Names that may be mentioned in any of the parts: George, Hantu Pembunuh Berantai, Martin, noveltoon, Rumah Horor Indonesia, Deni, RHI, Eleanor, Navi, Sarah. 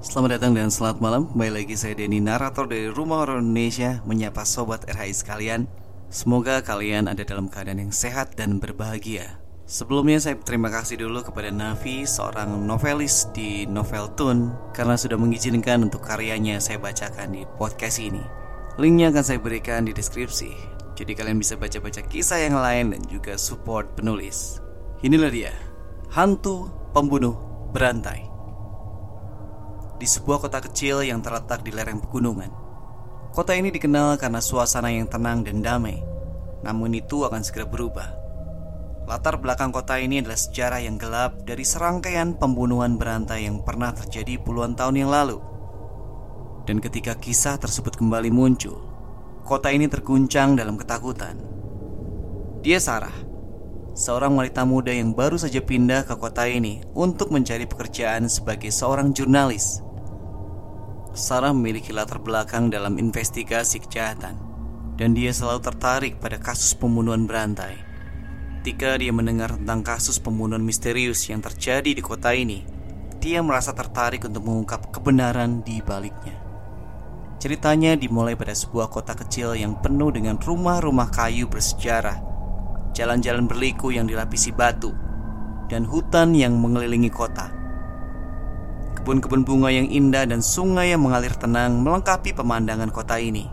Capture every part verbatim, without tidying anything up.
Selamat datang dan selamat malam. Kembali lagi saya Deni, narator dari Rumah Horor Indonesia, menyapa sobat R H I sekalian. Semoga kalian ada dalam keadaan yang sehat dan berbahagia. Sebelumnya saya terima kasih dulu kepada Navi, seorang novelis di Noveltoon, karena sudah mengizinkan untuk karyanya saya bacakan di podcast ini. Linknya akan saya berikan di deskripsi, jadi kalian bisa baca-baca kisah yang lain dan juga support penulis. Inilah dia, Hantu Pembunuh Berantai. Di sebuah kota kecil yang terletak di lereng pegunungan. Kota ini dikenal karena suasana yang tenang dan damai. Namun itu akan segera berubah. Latar belakang kota ini adalah sejarah yang gelap dari serangkaian pembunuhan berantai yang pernah terjadi puluhan tahun yang lalu. Dan ketika kisah tersebut kembali muncul, kota ini terguncang dalam ketakutan. Dia Sarah, seorang wanita muda yang baru saja pindah ke kota ini untuk mencari pekerjaan sebagai seorang jurnalis. Sarah memiliki latar belakang dalam investigasi kejahatan, dan dia selalu tertarik pada kasus pembunuhan berantai. Ketika dia mendengar tentang kasus pembunuhan misterius yang terjadi di kota ini, dia merasa tertarik untuk mengungkap kebenaran di baliknya. Ceritanya dimulai pada sebuah kota kecil yang penuh dengan rumah-rumah kayu bersejarah, jalan-jalan berliku yang dilapisi batu, dan hutan yang mengelilingi kota. Kebun-kebun bunga yang indah dan sungai yang mengalir tenang melengkapi pemandangan kota ini.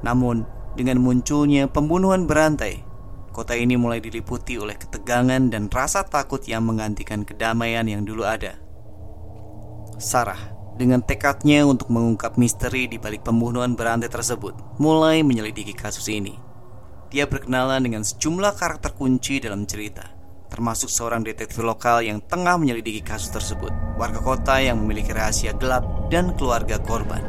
Namun, dengan munculnya pembunuhan berantai, kota ini mulai diliputi oleh ketegangan dan rasa takut yang menggantikan kedamaian yang dulu ada. Sarah, dengan tekadnya untuk mengungkap misteri di balik pembunuhan berantai tersebut, mulai menyelidiki kasus ini. Dia berkenalan dengan sejumlah karakter kunci dalam cerita, termasuk seorang detektif lokal yang tengah menyelidiki kasus tersebut, warga kota yang memiliki rahasia gelap, dan keluarga korban.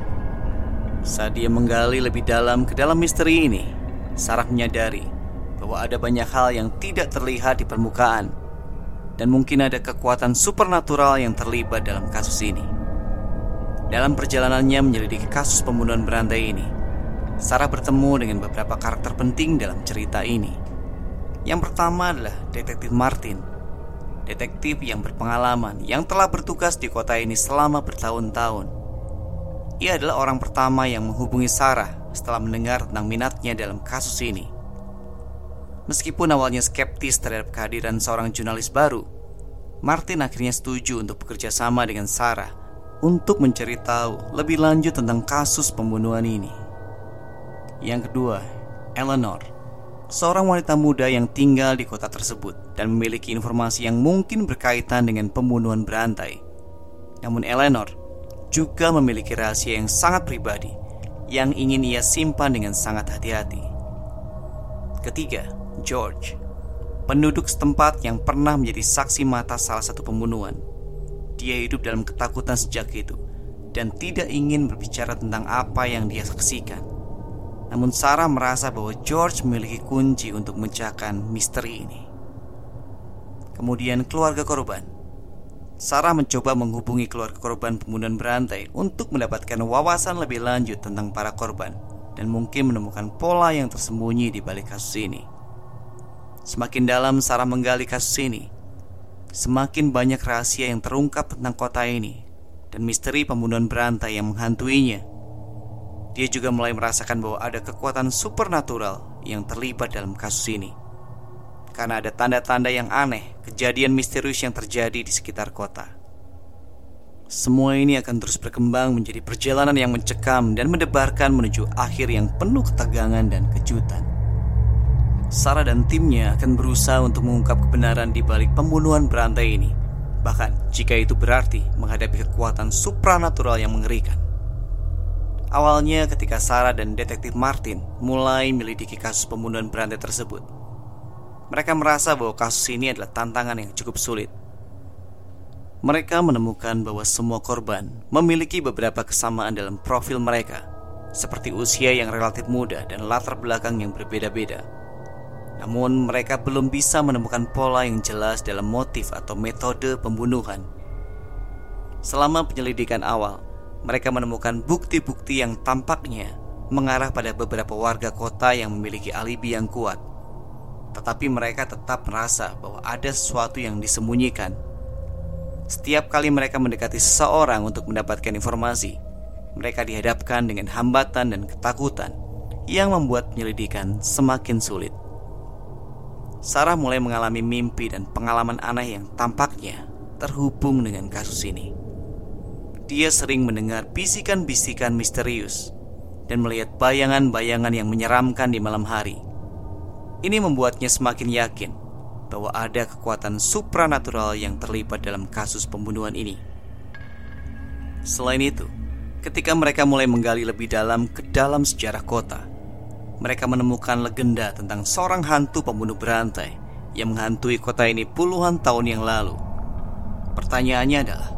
Saat dia menggali lebih dalam ke dalam misteri ini, Sarah menyadari bahwa ada banyak hal yang tidak terlihat di permukaan, dan mungkin ada kekuatan supernatural yang terlibat dalam kasus ini. Dalam perjalanannya menyelidiki kasus pembunuhan berantai ini, Sarah bertemu dengan beberapa karakter penting dalam cerita ini. Yang pertama adalah detektif Martin, detektif yang berpengalaman yang telah bertugas di kota ini selama bertahun-tahun. Ia adalah orang pertama yang menghubungi Sarah setelah mendengar tentang minatnya dalam kasus ini. Meskipun awalnya skeptis terhadap kehadiran seorang jurnalis baru, Martin akhirnya setuju untuk bekerja sama dengan Sarah untuk mencari tahu lebih lanjut tentang kasus pembunuhan ini. Yang kedua, Eleanor, seorang wanita muda yang tinggal di kota tersebut dan memiliki informasi yang mungkin berkaitan dengan pembunuhan berantai. Namun Eleanor juga memiliki rahasia yang sangat pribadi yang ingin ia simpan dengan sangat hati-hati. Ketiga, George, penduduk setempat yang pernah menjadi saksi mata salah satu pembunuhan. Dia hidup dalam ketakutan sejak itu dan tidak ingin berbicara tentang apa yang dia saksikan. Namun Sarah merasa bahwa George memiliki kunci untuk memecahkan misteri ini. Kemudian keluarga korban. Sarah mencoba menghubungi keluarga korban pembunuhan berantai untuk mendapatkan wawasan lebih lanjut tentang para korban dan mungkin menemukan pola yang tersembunyi di balik kasus ini. Semakin dalam Sarah menggali kasus ini, semakin banyak rahasia yang terungkap tentang kota ini dan misteri pembunuhan berantai yang menghantuinya. Dia juga mulai merasakan bahwa ada kekuatan supernatural yang terlibat dalam kasus ini, karena ada tanda-tanda yang aneh, kejadian misterius yang terjadi di sekitar kota. Semua ini akan terus berkembang menjadi perjalanan yang mencekam dan mendebarkan menuju akhir yang penuh ketegangan dan kejutan. Sarah dan timnya akan berusaha untuk mengungkap kebenaran di balik pembunuhan berantai ini, bahkan jika itu berarti menghadapi kekuatan supranatural yang mengerikan. Awalnya ketika Sarah dan detektif Martin mulai menyelidiki kasus pembunuhan berantai tersebut, mereka merasa bahwa kasus ini adalah tantangan yang cukup sulit. Mereka menemukan bahwa semua korban memiliki beberapa kesamaan dalam profil mereka, seperti usia yang relatif muda dan latar belakang yang berbeda-beda. Namun mereka belum bisa menemukan pola yang jelas dalam motif atau metode pembunuhan. Selama penyelidikan awal, mereka menemukan bukti-bukti yang tampaknya mengarah pada beberapa warga kota yang memiliki alibi yang kuat. Tetapi mereka tetap merasa bahwa ada sesuatu yang disembunyikan. Setiap kali mereka mendekati seseorang untuk mendapatkan informasi, mereka dihadapkan dengan hambatan dan ketakutan yang membuat penyelidikan semakin sulit. Sarah mulai mengalami mimpi dan pengalaman aneh yang tampaknya terhubung dengan kasus ini. Dia sering mendengar bisikan-bisikan misterius dan melihat bayangan-bayangan yang menyeramkan di malam hari. Ini membuatnya semakin yakin bahwa ada kekuatan supranatural yang terlibat dalam kasus pembunuhan ini. Selain itu, ketika mereka mulai menggali lebih dalam ke dalam sejarah kota, mereka menemukan legenda tentang seorang hantu pembunuh berantai yang menghantui kota ini puluhan tahun yang lalu. Pertanyaannya adalah,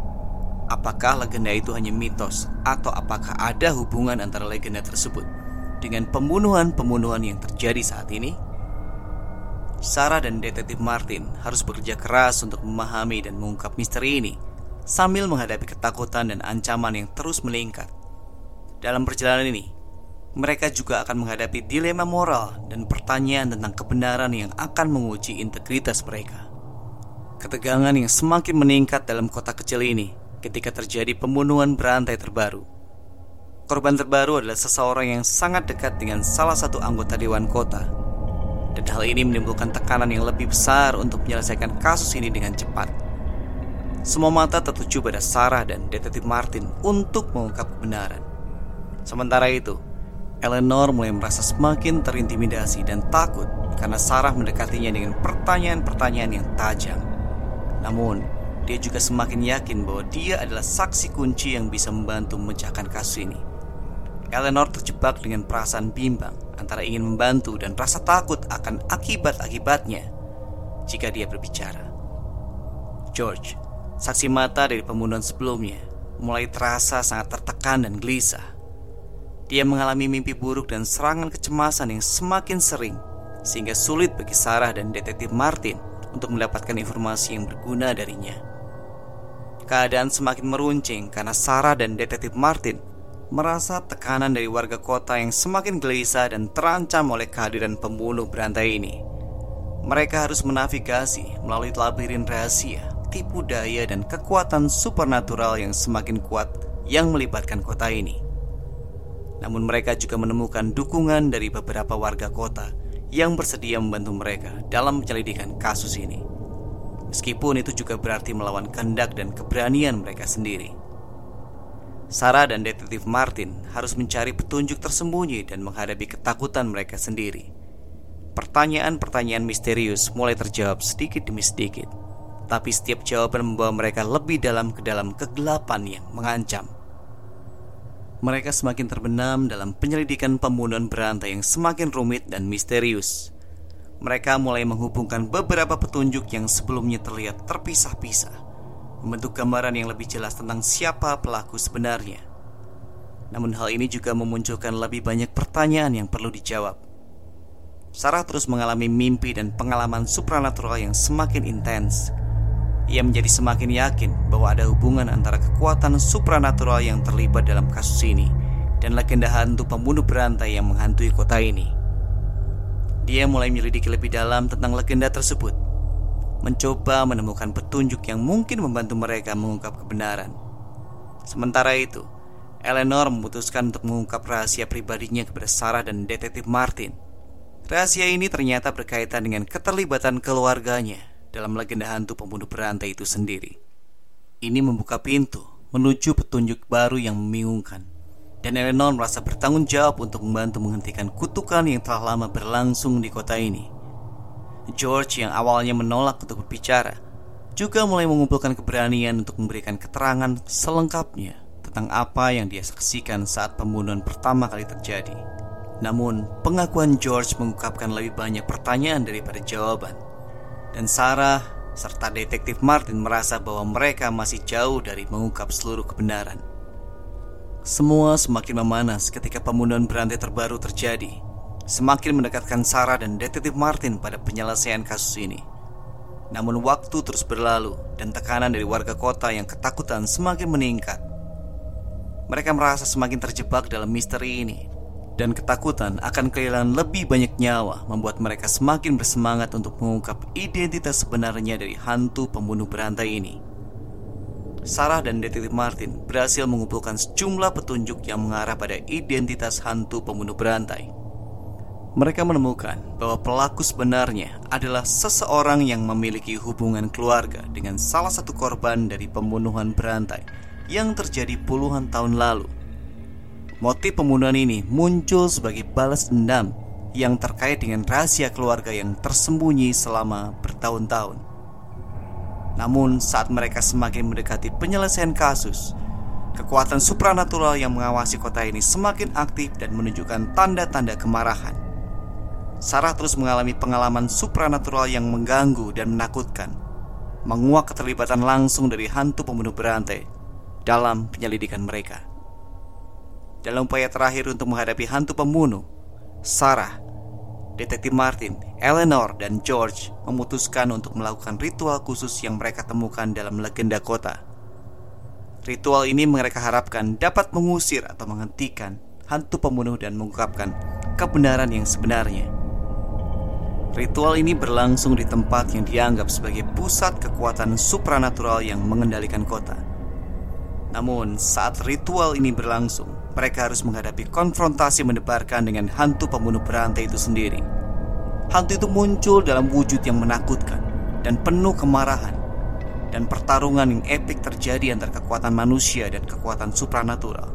apakah legenda itu hanya mitos, atau apakah ada hubungan antara legenda tersebut dengan pembunuhan-pembunuhan yang terjadi saat ini? Sarah dan detektif Martin harus bekerja keras untuk memahami dan mengungkap misteri ini, sambil menghadapi ketakutan dan ancaman yang terus meningkat. Dalam perjalanan ini, mereka juga akan menghadapi dilema moral dan pertanyaan tentang kebenaran yang akan menguji integritas mereka. Ketegangan yang semakin meningkat dalam kota kecil ini ketika terjadi pembunuhan berantai terbaru. Korban terbaru adalah seseorang yang sangat dekat dengan salah satu anggota dewan kota, dan hal ini menimbulkan tekanan yang lebih besar untuk menyelesaikan kasus ini dengan cepat. Semua mata tertuju pada Sarah dan detektif Martin untuk mengungkap kebenaran. Sementara itu, Eleanor mulai merasa semakin terintimidasi dan takut karena Sarah mendekatinya dengan pertanyaan-pertanyaan yang tajam. Namun dia juga semakin yakin bahwa dia adalah saksi kunci yang bisa membantu memecahkan kasus ini. Eleanor terjebak dengan perasaan bimbang antara ingin membantu dan rasa takut akan akibat-akibatnya jika dia berbicara. George, saksi mata dari pembunuhan sebelumnya, mulai terasa sangat tertekan dan gelisah. Dia mengalami mimpi buruk dan serangan kecemasan yang semakin sering, sehingga sulit bagi Sarah dan detektif Martin untuk mendapatkan informasi yang berguna darinya. Keadaan semakin meruncing karena Sarah dan detektif Martin merasa tekanan dari warga kota yang semakin gelisah dan terancam oleh kehadiran pembunuh berantai ini. Mereka harus menavigasi melalui labirin rahasia, tipu daya, dan kekuatan supernatural yang semakin kuat yang melibatkan kota ini. Namun mereka juga menemukan dukungan dari beberapa warga kota yang bersedia membantu mereka dalam penyelidikan kasus ini, meskipun itu juga berarti melawan kehendak dan keberanian mereka sendiri. Sarah dan detektif Martin harus mencari petunjuk tersembunyi dan menghadapi ketakutan mereka sendiri. Pertanyaan-pertanyaan misterius mulai terjawab sedikit demi sedikit, tapi setiap jawaban membawa mereka lebih dalam ke dalam kegelapan yang mengancam. Mereka semakin terbenam dalam penyelidikan pembunuhan berantai yang semakin rumit dan misterius. Mereka mulai menghubungkan beberapa petunjuk yang sebelumnya terlihat terpisah-pisah, membentuk gambaran yang lebih jelas tentang siapa pelaku sebenarnya. Namun hal ini juga memunculkan lebih banyak pertanyaan yang perlu dijawab. Sarah terus mengalami mimpi dan pengalaman supranatural yang semakin intens. Ia menjadi semakin yakin bahwa ada hubungan antara kekuatan supranatural yang terlibat dalam kasus ini dan legenda hantu pembunuh berantai yang menghantui kota ini. Dia mulai menyelidiki lebih dalam tentang legenda tersebut, mencoba menemukan petunjuk yang mungkin membantu mereka mengungkap kebenaran. Sementara itu, Eleanor memutuskan untuk mengungkap rahasia pribadinya kepada Sarah dan detektif Martin. Rahasia ini ternyata berkaitan dengan keterlibatan keluarganya dalam legenda hantu pembunuh berantai itu sendiri. Ini membuka pintu menuju petunjuk baru yang membingungkan, dan Eleanor merasa bertanggung jawab untuk membantu menghentikan kutukan yang telah lama berlangsung di kota ini. George yang awalnya menolak untuk berbicara juga mulai mengumpulkan keberanian untuk memberikan keterangan selengkapnya tentang apa yang dia saksikan saat pembunuhan pertama kali terjadi. Namun pengakuan George mengungkapkan lebih banyak pertanyaan daripada jawaban, dan Sarah serta detektif Martin merasa bahwa mereka masih jauh dari mengungkap seluruh kebenaran. Semua semakin memanas ketika pembunuhan berantai terbaru terjadi, semakin mendekatkan Sarah dan detektif Martin pada penyelesaian kasus ini. Namun waktu terus berlalu dan tekanan dari warga kota yang ketakutan semakin meningkat. Mereka merasa semakin terjebak dalam misteri ini, dan ketakutan akan kehilangan lebih banyak nyawa membuat mereka semakin bersemangat untuk mengungkap identitas sebenarnya dari hantu pembunuh berantai ini. Sarah dan detektif Martin berhasil mengumpulkan sejumlah petunjuk yang mengarah pada identitas hantu pembunuh berantai. Mereka menemukan bahwa pelaku sebenarnya adalah seseorang yang memiliki hubungan keluarga dengan salah satu korban dari pembunuhan berantai yang terjadi puluhan tahun lalu. Motif pembunuhan ini muncul sebagai balas dendam yang terkait dengan rahasia keluarga yang tersembunyi selama bertahun-tahun. Namun saat mereka semakin mendekati penyelesaian kasus, kekuatan supranatural yang mengawasi kota ini semakin aktif dan menunjukkan tanda-tanda kemarahan. Sarah terus mengalami pengalaman supranatural yang mengganggu dan menakutkan, menguak keterlibatan langsung dari hantu pembunuh berantai dalam penyelidikan mereka. Dalam upaya terakhir untuk menghadapi hantu pembunuh, Sarah, Detektif Martin, Eleanor, dan George memutuskan untuk melakukan ritual khusus yang mereka temukan dalam legenda kota. Ritual ini mereka harapkan dapat mengusir atau menghentikan hantu pembunuh dan mengungkapkan kebenaran yang sebenarnya. Ritual ini berlangsung di tempat yang dianggap sebagai pusat kekuatan supranatural yang mengendalikan kota. Namun, saat ritual ini berlangsung, mereka harus menghadapi konfrontasi mendebarkan dengan hantu pembunuh berantai itu sendiri. Hantu itu muncul dalam wujud yang menakutkan dan penuh kemarahan, dan pertarungan yang epik terjadi antara kekuatan manusia dan kekuatan supranatural.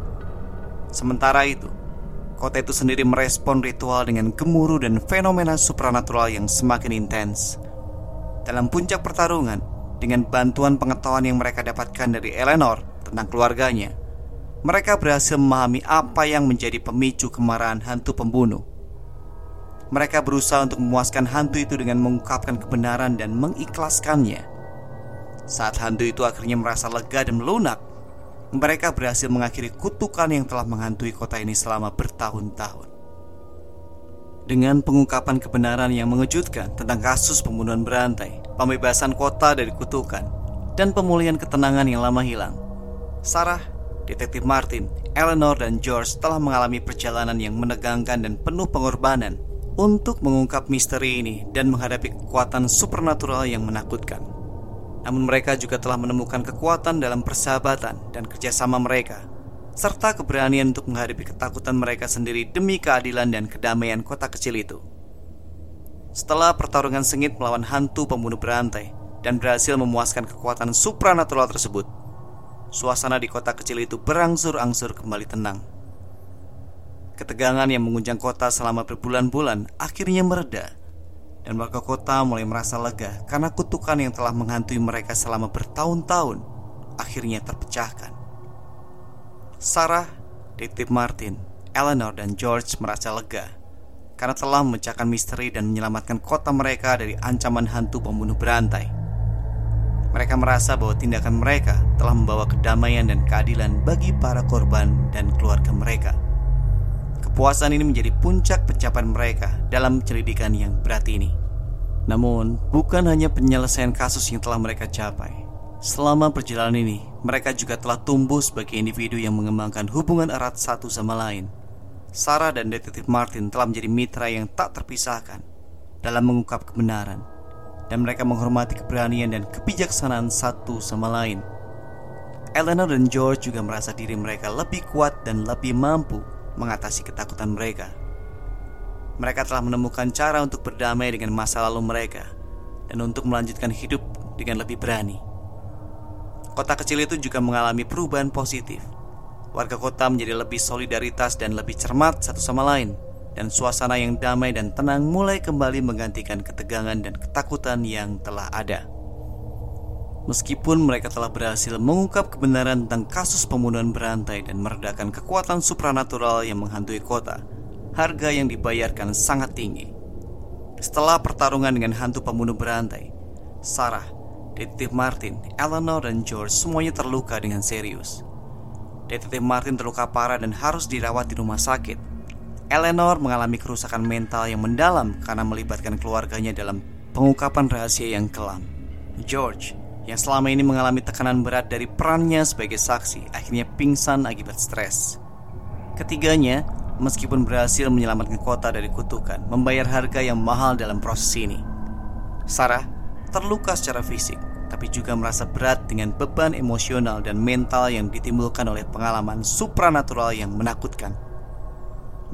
Sementara itu, kota itu sendiri merespon ritual dengan gemuruh dan fenomena supranatural yang semakin intens. Dalam puncak pertarungan, dengan bantuan pengetahuan yang mereka dapatkan dari Eleanor tentang keluarganya, mereka berhasil memahami apa yang menjadi pemicu kemarahan hantu pembunuh. Mereka berusaha untuk memuaskan hantu itu dengan mengungkapkan kebenaran dan mengikhlaskannya. Saat hantu itu akhirnya merasa lega dan melunak, mereka berhasil mengakhiri kutukan yang telah menghantui kota ini selama bertahun-tahun. Dengan pengungkapan kebenaran yang mengejutkan tentang kasus pembunuhan berantai, pembebasan kota dari kutukan, dan pemulihan ketenangan yang lama hilang, Sarah, Detektif Martin, Eleanor, dan George telah mengalami perjalanan yang menegangkan dan penuh pengorbanan untuk mengungkap misteri ini dan menghadapi kekuatan supernatural yang menakutkan. Namun mereka juga telah menemukan kekuatan dalam persahabatan dan kerjasama mereka, serta keberanian untuk menghadapi ketakutan mereka sendiri demi keadilan dan kedamaian kota kecil itu. Setelah pertarungan sengit melawan hantu pembunuh berantai dan berhasil memuaskan kekuatan supernatural tersebut, suasana di kota kecil itu berangsur-angsur kembali tenang. Ketegangan yang mengunjang kota selama berbulan-bulan akhirnya mereda, dan warga kota mulai merasa lega karena kutukan yang telah menghantui mereka selama bertahun-tahun akhirnya terpecahkan. Sarah, Detektif Martin, Eleanor, dan George merasa lega karena telah memecahkan misteri dan menyelamatkan kota mereka dari ancaman hantu pembunuh berantai. Mereka merasa bahwa tindakan mereka telah membawa kedamaian dan keadilan bagi para korban dan keluarga mereka. Kepuasan ini menjadi puncak pencapaian mereka dalam penyelidikan yang berat ini. Namun, bukan hanya penyelesaian kasus yang telah mereka capai. Selama perjalanan ini, mereka juga telah tumbuh sebagai individu yang mengembangkan hubungan erat satu sama lain. Sarah dan Detektif Martin telah menjadi mitra yang tak terpisahkan dalam mengungkap kebenaran, dan mereka menghormati keberanian dan kebijaksanaan satu sama lain. Eleanor dan George juga merasa diri mereka lebih kuat dan lebih mampu mengatasi ketakutan mereka. Mereka telah menemukan cara untuk berdamai dengan masa lalu mereka dan untuk melanjutkan hidup dengan lebih berani. Kota kecil itu juga mengalami perubahan positif. Warga kota menjadi lebih solidaritas dan lebih cermat satu sama lain, dan suasana yang damai dan tenang mulai kembali menggantikan ketegangan dan ketakutan yang telah ada. Meskipun mereka telah berhasil mengungkap kebenaran tentang kasus pembunuhan berantai dan meredakan kekuatan supranatural yang menghantui kota, harga yang dibayarkan sangat tinggi. Setelah pertarungan dengan hantu pembunuh berantai, Sarah, Detektif Martin, Eleanor, dan George semuanya terluka dengan serius. Detektif Martin terluka parah dan harus dirawat di rumah sakit. Eleanor mengalami kerusakan mental yang mendalam karena melibatkan keluarganya dalam pengungkapan rahasia yang kelam. George, yang selama ini mengalami tekanan berat dari perannya sebagai saksi, akhirnya pingsan akibat stres. Ketiganya, meskipun berhasil menyelamatkan kota dari kutukan, membayar harga yang mahal dalam proses ini. Sarah terluka secara fisik, tapi juga merasa berat dengan beban emosional dan mental yang ditimbulkan oleh pengalaman supranatural yang menakutkan.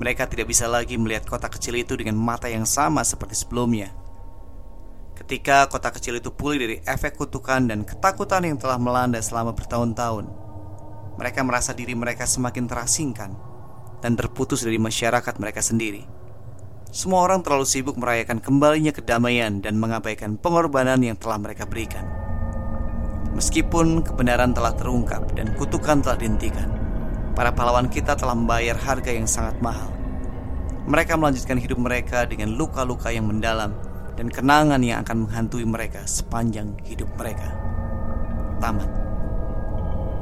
Mereka tidak bisa lagi melihat kota kecil itu dengan mata yang sama seperti sebelumnya. Ketika kota kecil itu pulih dari efek kutukan dan ketakutan yang telah melanda selama bertahun-tahun, mereka merasa diri mereka semakin terasingkan dan terputus dari masyarakat mereka sendiri. Semua orang terlalu sibuk merayakan kembalinya kedamaian dan mengabaikan pengorbanan yang telah mereka berikan. Meskipun kebenaran telah terungkap dan kutukan telah dihentikan, para pahlawan kita telah membayar harga yang sangat mahal. Mereka melanjutkan hidup mereka dengan luka-luka yang mendalam dan kenangan yang akan menghantui mereka sepanjang hidup mereka. Tamat.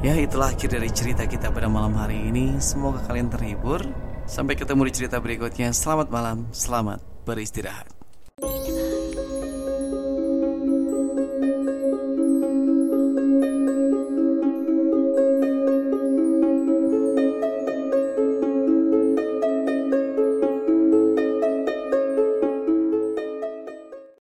Ya, itulah akhir dari cerita kita pada malam hari ini. Semoga kalian terhibur. Sampai ketemu di cerita berikutnya. Selamat malam, selamat beristirahat.